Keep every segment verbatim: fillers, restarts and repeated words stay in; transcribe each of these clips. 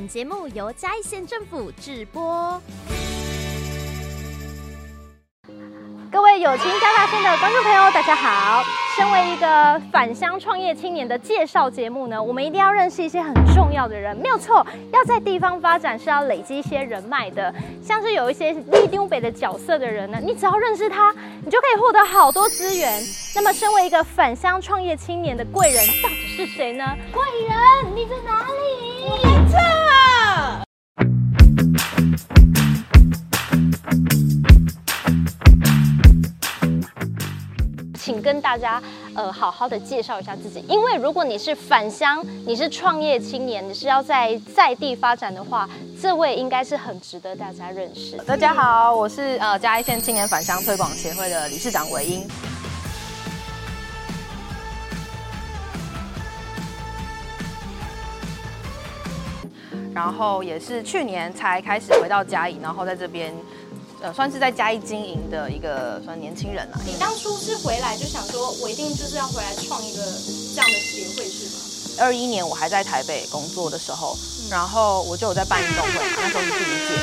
本节目由嘉义县政府制播。各位有情嘉大新的观众朋友，大家好！身为一个返乡创业青年的介绍节目呢，我们一定要认识一些很重要的人，没有错。要在地方发展是要累积一些人脉的，像是有一些立丢北的角色的人呢，你只要认识他，你就可以获得好多资源。那么，身为一个返乡创业青年的贵人到底是谁呢？贵人，你在哪里？我在这。请跟大家呃好好的介绍一下自己，因为如果你是返乡，你是创业青年，你是要在在地发展的话，这位应该是很值得大家认识。大家好，我是呃嘉义县青年返乡推广协会的理事长韦英。然后也是去年才开始回到嘉义，然后在这边。呃，算是在嘉义经营的一个算年轻人了。你当初是回来就想说，我一定就是要回来创一个这样的协会是吗？二一年我还在台北工作的时候，嗯、然后我就有在办运动会，那时候是第一届，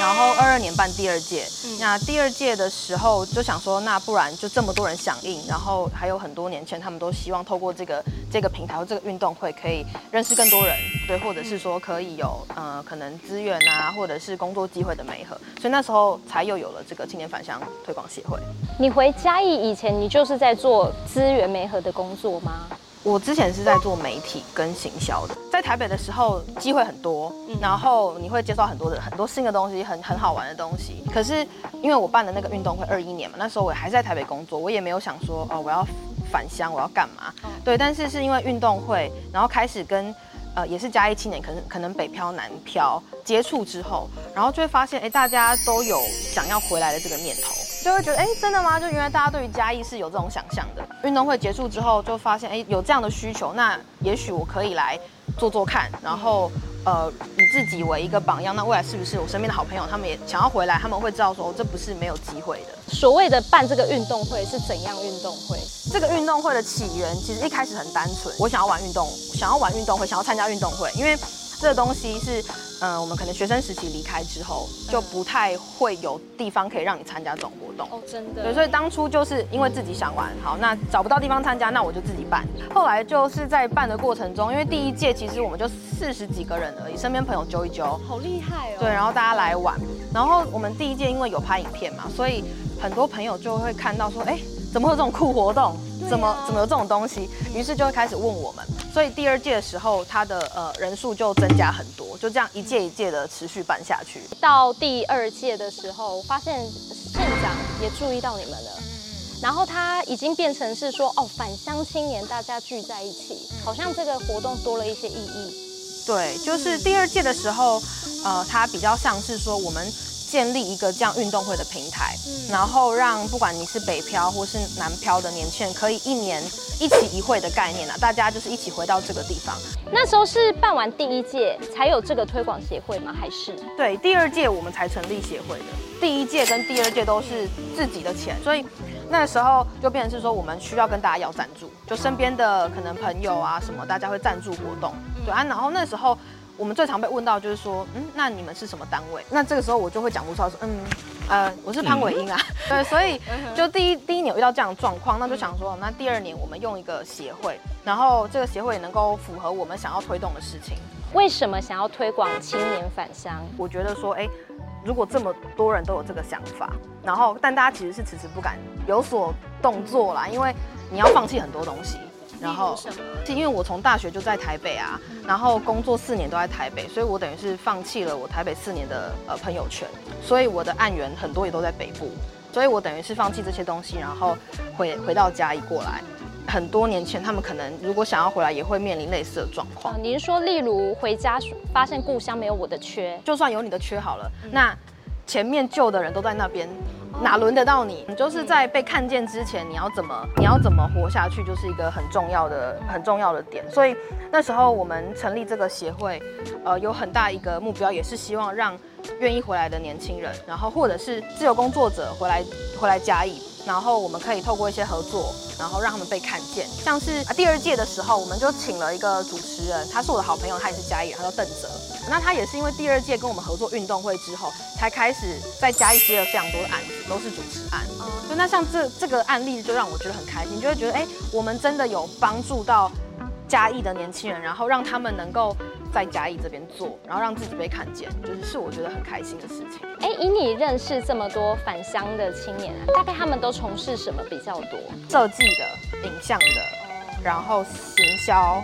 然后二二年办第二届。嗯、那第二届的时候就想说，那不然就这么多人响应，然后还有很多年轻人他们都希望透过这个这个平台或这个运动会可以认识更多人。对，或者是说可以有呃可能资源啊，或者是工作机会的媒合，所以那时候才又有了这个青年返乡推广协会。你回嘉义以前，你就是在做资源媒合的工作吗？我之前是在做媒体跟行销的，在台北的时候机会很多，然后你会接触很多的很多新的东西，很很好玩的东西。可是因为我办的那个运动会二一年嘛，那时候我还在台北工作，我也没有想说哦我要返乡，我要干嘛？对，但是是因为运动会，然后开始跟。呃，也是嘉义青年，可能可能北漂南漂接触之后，然后就会发现，哎，大家都有想要回来的这个念头，就会觉得，哎，真的吗？就原来大家对于嘉义是有这种想象的。运动会结束之后，就发现，哎，有这样的需求，那也许我可以来做做看，然后，呃，以自己为一个榜样，那未来是不是我身边的好朋友，他们也想要回来，他们会知道说，哦，这不是没有机会的。所谓的办这个运动会是怎样运动会？这个运动会的起源其实一开始很单纯，我想要玩运动，想要玩运动会，想要参加运动会，因为这个东西是，嗯、呃，我们可能学生时期离开之后，就不太会有地方可以让你参加这种活动。哦，真的。对，所以当初就是因为自己想玩，好，那找不到地方参加，那我就自己办。后来就是在办的过程中，因为第一届其实我们就四十几个人而已，身边朋友揪一揪，好厉害哦。对，然后大家来玩，然后我们第一届因为有拍影片嘛，所以很多朋友就会看到说，哎。怎么会有这种酷活动？怎么怎么有这种东西？于是就会开始问我们。所以第二届的时候，它的呃人数就增加很多，就这样一届一届的持续办下去。到第二届的时候，我发现县长也注意到你们了，然后他已经变成是说，哦，返乡青年大家聚在一起，好像这个活动多了一些意义。对，就是第二届的时候，呃，它比较像是说我们。建立一个这样运动会的平台，然后让不管你是北漂或是南漂的年轻人，可以一年一起一会的概念啊，大家就是一起回到这个地方。那时候是办完第一届才有这个推广协会吗？还是？对，第二届我们才成立协会的，第一届跟第二届都是自己的钱，所以那时候就变成是说我们需要跟大家要赞助，就身边的可能朋友啊什么，大家会赞助活动，对啊，然后那时候。我们最常被问到就是说，嗯，那你们是什么单位？那这个时候我就会讲不出来，说，嗯，呃，我是潘玮英啊。对，所以就第一第一年遇到这样的状况，那就想说，那第二年我们用一个协会，然后这个协会也能够符合我们想要推动的事情。为什么想要推广青年返乡？我觉得说，哎，如果这么多人都有这个想法，然后但大家其实是迟迟不敢有所动作啦，因为你要放弃很多东西。然后是因为我从大学就在台北啊，然后工作四年都在台北，所以我等于是放弃了我台北四年的呃朋友圈，所以我的案源很多也都在北部，所以我等于是放弃这些东西，然后回回到嘉义过来。很多年前他们可能如果想要回来，也会面临类似的状况。您说，例如回家发现故乡没有我的缺，就算有你的缺好了，那前面旧的人都在那边。哪轮得到你？你就是在被看见之前，你要怎么，你要怎么活下去，就是一个很重要的、很重要的点。所以那时候我们成立这个协会，呃，有很大一个目标，也是希望让愿意回来的年轻人，然后或者是自由工作者回来回来嘉义，然后我们可以透过一些合作，然后让他们被看见。像是第二届的时候，我们就请了一个主持人，他是我的好朋友，他也是嘉义人，他叫邓哲。那他也是因为第二届跟我们合作运动会之后，才开始在嘉义接了非常多的案子，都是主持案。哦、嗯。对，那像这这个案例就让我觉得很开心，就会觉得哎、欸，我们真的有帮助到嘉义的年轻人，然后让他们能够在嘉义这边做，然后让自己被看见，就是是我觉得很开心的事情。哎、欸，以你认识这么多返乡的青年、啊，大概他们都从事什么比较多？设计的、影像的，然后行销、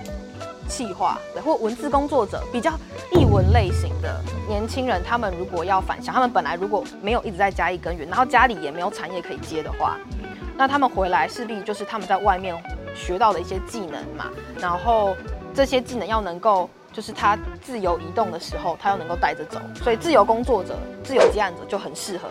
企划，对，或文字工作者，比较艺文类型的年轻人，他们如果要返乡，他们本来如果没有一直在嘉义耕耘，然后家里也没有产业可以接的话，那他们回来势必就是他们在外面学到的一些技能嘛，然后这些技能要能够。就是他自由移动的时候，他又能够带着走，所以自由工作者、自由接案者就很适合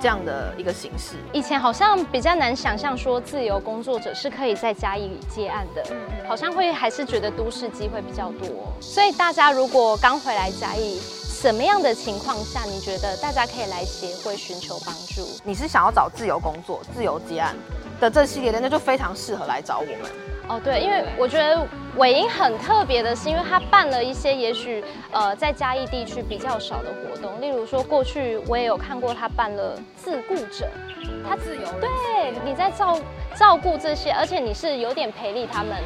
这样的一个形式。以前好像比较难想象说自由工作者是可以在嘉义接案的，好像会还是觉得都市机会比较多。所以大家如果刚回来嘉义，什么样的情况下你觉得大家可以来协会寻求帮助？你是想要找自由工作、自由接案的这系列的，那就非常适合来找我们。哦，对，因为我觉得伟瑛很特别的是，因为他办了一些也许呃在嘉义地区比较少的活动，例如说过去我也有看过他办了自雇者，他自由人，对，你在照照顾这些，而且你是有点培力他们，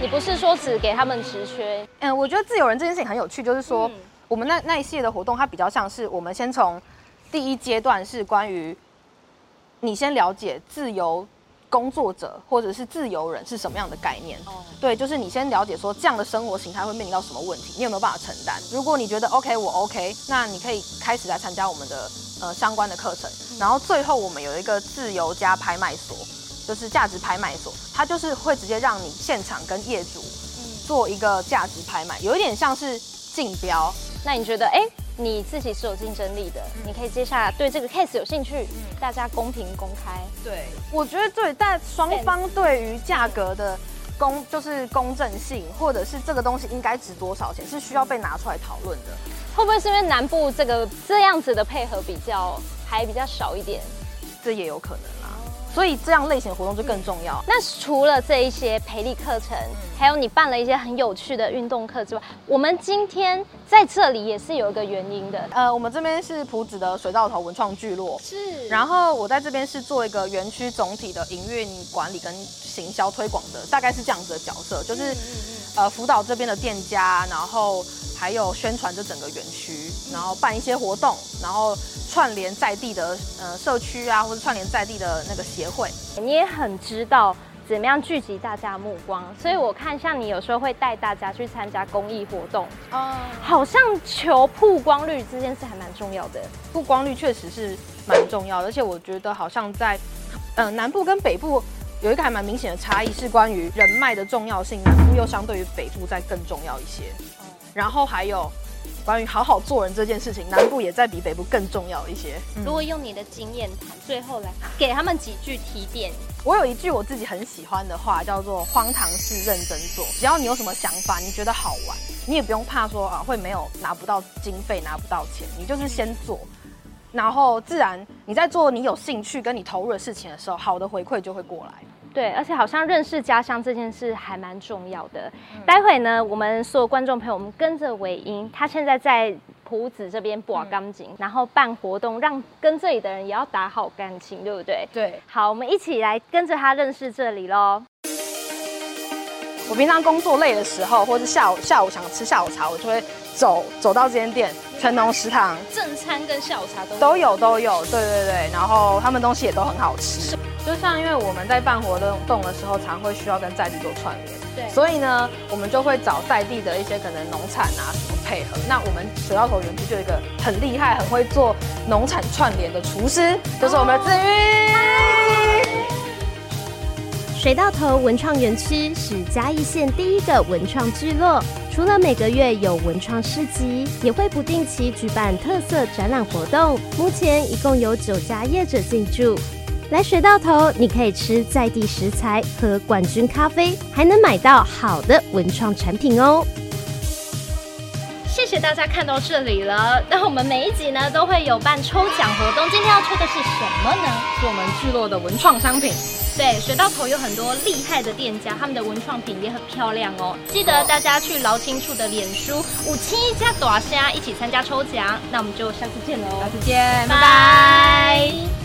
你不是说只给他们职缺。嗯，我觉得自由人这件事情很有趣，就是说、嗯、我们那那一系列的活动，它比较像是我们先从第一阶段是关于你先了解自由。工作者或者是自由人是什么样的概念？哦，对，就是你先了解说这样的生活形态会面临到什么问题，你有没有办法承担？如果你觉得 OK， 我 OK， 那你可以开始来参加我们的呃相关的课程。然后最后我们有一个自由家拍卖所，就是价值拍卖所，它就是会直接让你现场跟业主做一个价值拍卖，有一点像是竞标。那你觉得哎？欸你自己是有竞争力的，你可以接下来对这个 case 有兴趣，大家公平公开。对，我觉得对，但双方对于价格的公就是公正性，或者是这个东西应该值多少钱，是需要被拿出来讨论的。会不会是因为南部这个这样子的配合比较还比较少一点？这也有可能啦。所以这样类型的活动就更重要。嗯、那除了这一些培力课程，嗯、还有你办了一些很有趣的运动课之外，我们今天在这里也是有一个原因的。呃，我们这边是朴子的水稻头文创聚落，是。然后我在这边是做一个园区总体的营运管理跟行销推广的，大概是这样子的角色，就是、嗯嗯、呃辅导这边的店家，然后还有宣传这整个园区，然后办一些活动，然后串联在地的呃社区啊，或者串联在地的那个协会。你也很知道怎么样聚集大家的目光，所以我看像你有时候会带大家去参加公益活动，哦，好像求曝光率这件事还蛮重要的。曝光率确实是蛮重要的，而且我觉得好像在呃南部跟北部。有一个还蛮明显的差异是关于人脉的重要性，南部又相对于北部再更重要一些。然后还有关于好好做人这件事情，南部也在比北部更重要一些。嗯、如果用你的经验谈，最后来给他们几句提点。我有一句我自己很喜欢的话，叫做"荒唐事认真做"。只要你有什么想法，你觉得好玩，你也不用怕说啊会没有拿不到经费、拿不到钱，你就是先做。然后自然你在做你有兴趣跟你投入的事情的时候，好的回馈就会过来。对，而且好像认识家乡这件事还蛮重要的。嗯、待会呢，我们所有观众朋友，我们跟着伟瑛，他现在在朴子这边播钢琴，然后办活动，让跟这里的人也要打好感情，对不对？对。好，我们一起来跟着他认识这里咯。我平常工作累的时候，或者下午下午想吃下午茶，我就会走走到这间店成农食堂，正餐跟下午茶都都有都有，对对对，然后他们东西也都很好吃。就像因为我们在办活动的时候，常会需要跟在地做串联，对，所以呢，我们就会找在地的一些可能农产啊什么配合。那我们水稻头园区就有一个很厉害、很会做农产串联的厨师，就是我们的志云。水稻头文创园区是嘉义县第一个文创聚落，除了每个月有文创市集，也会不定期举办特色展览活动。目前一共有九家业者进驻。来水稻头，你可以吃在地食材，喝冠军咖啡，还能买到好的文创产品哦。谢谢。谢大家看到这里了。那我们每一集呢都会有办抽奖活动，今天要抽的是什么呢？是我们聚落的文创商品。对，水稻头有很多厉害的店家，他们的文创品也很漂亮哦。记得大家去劳青处的脸书五七加朵虾一起参加抽奖。那我们就下次见喽，下次见，拜拜。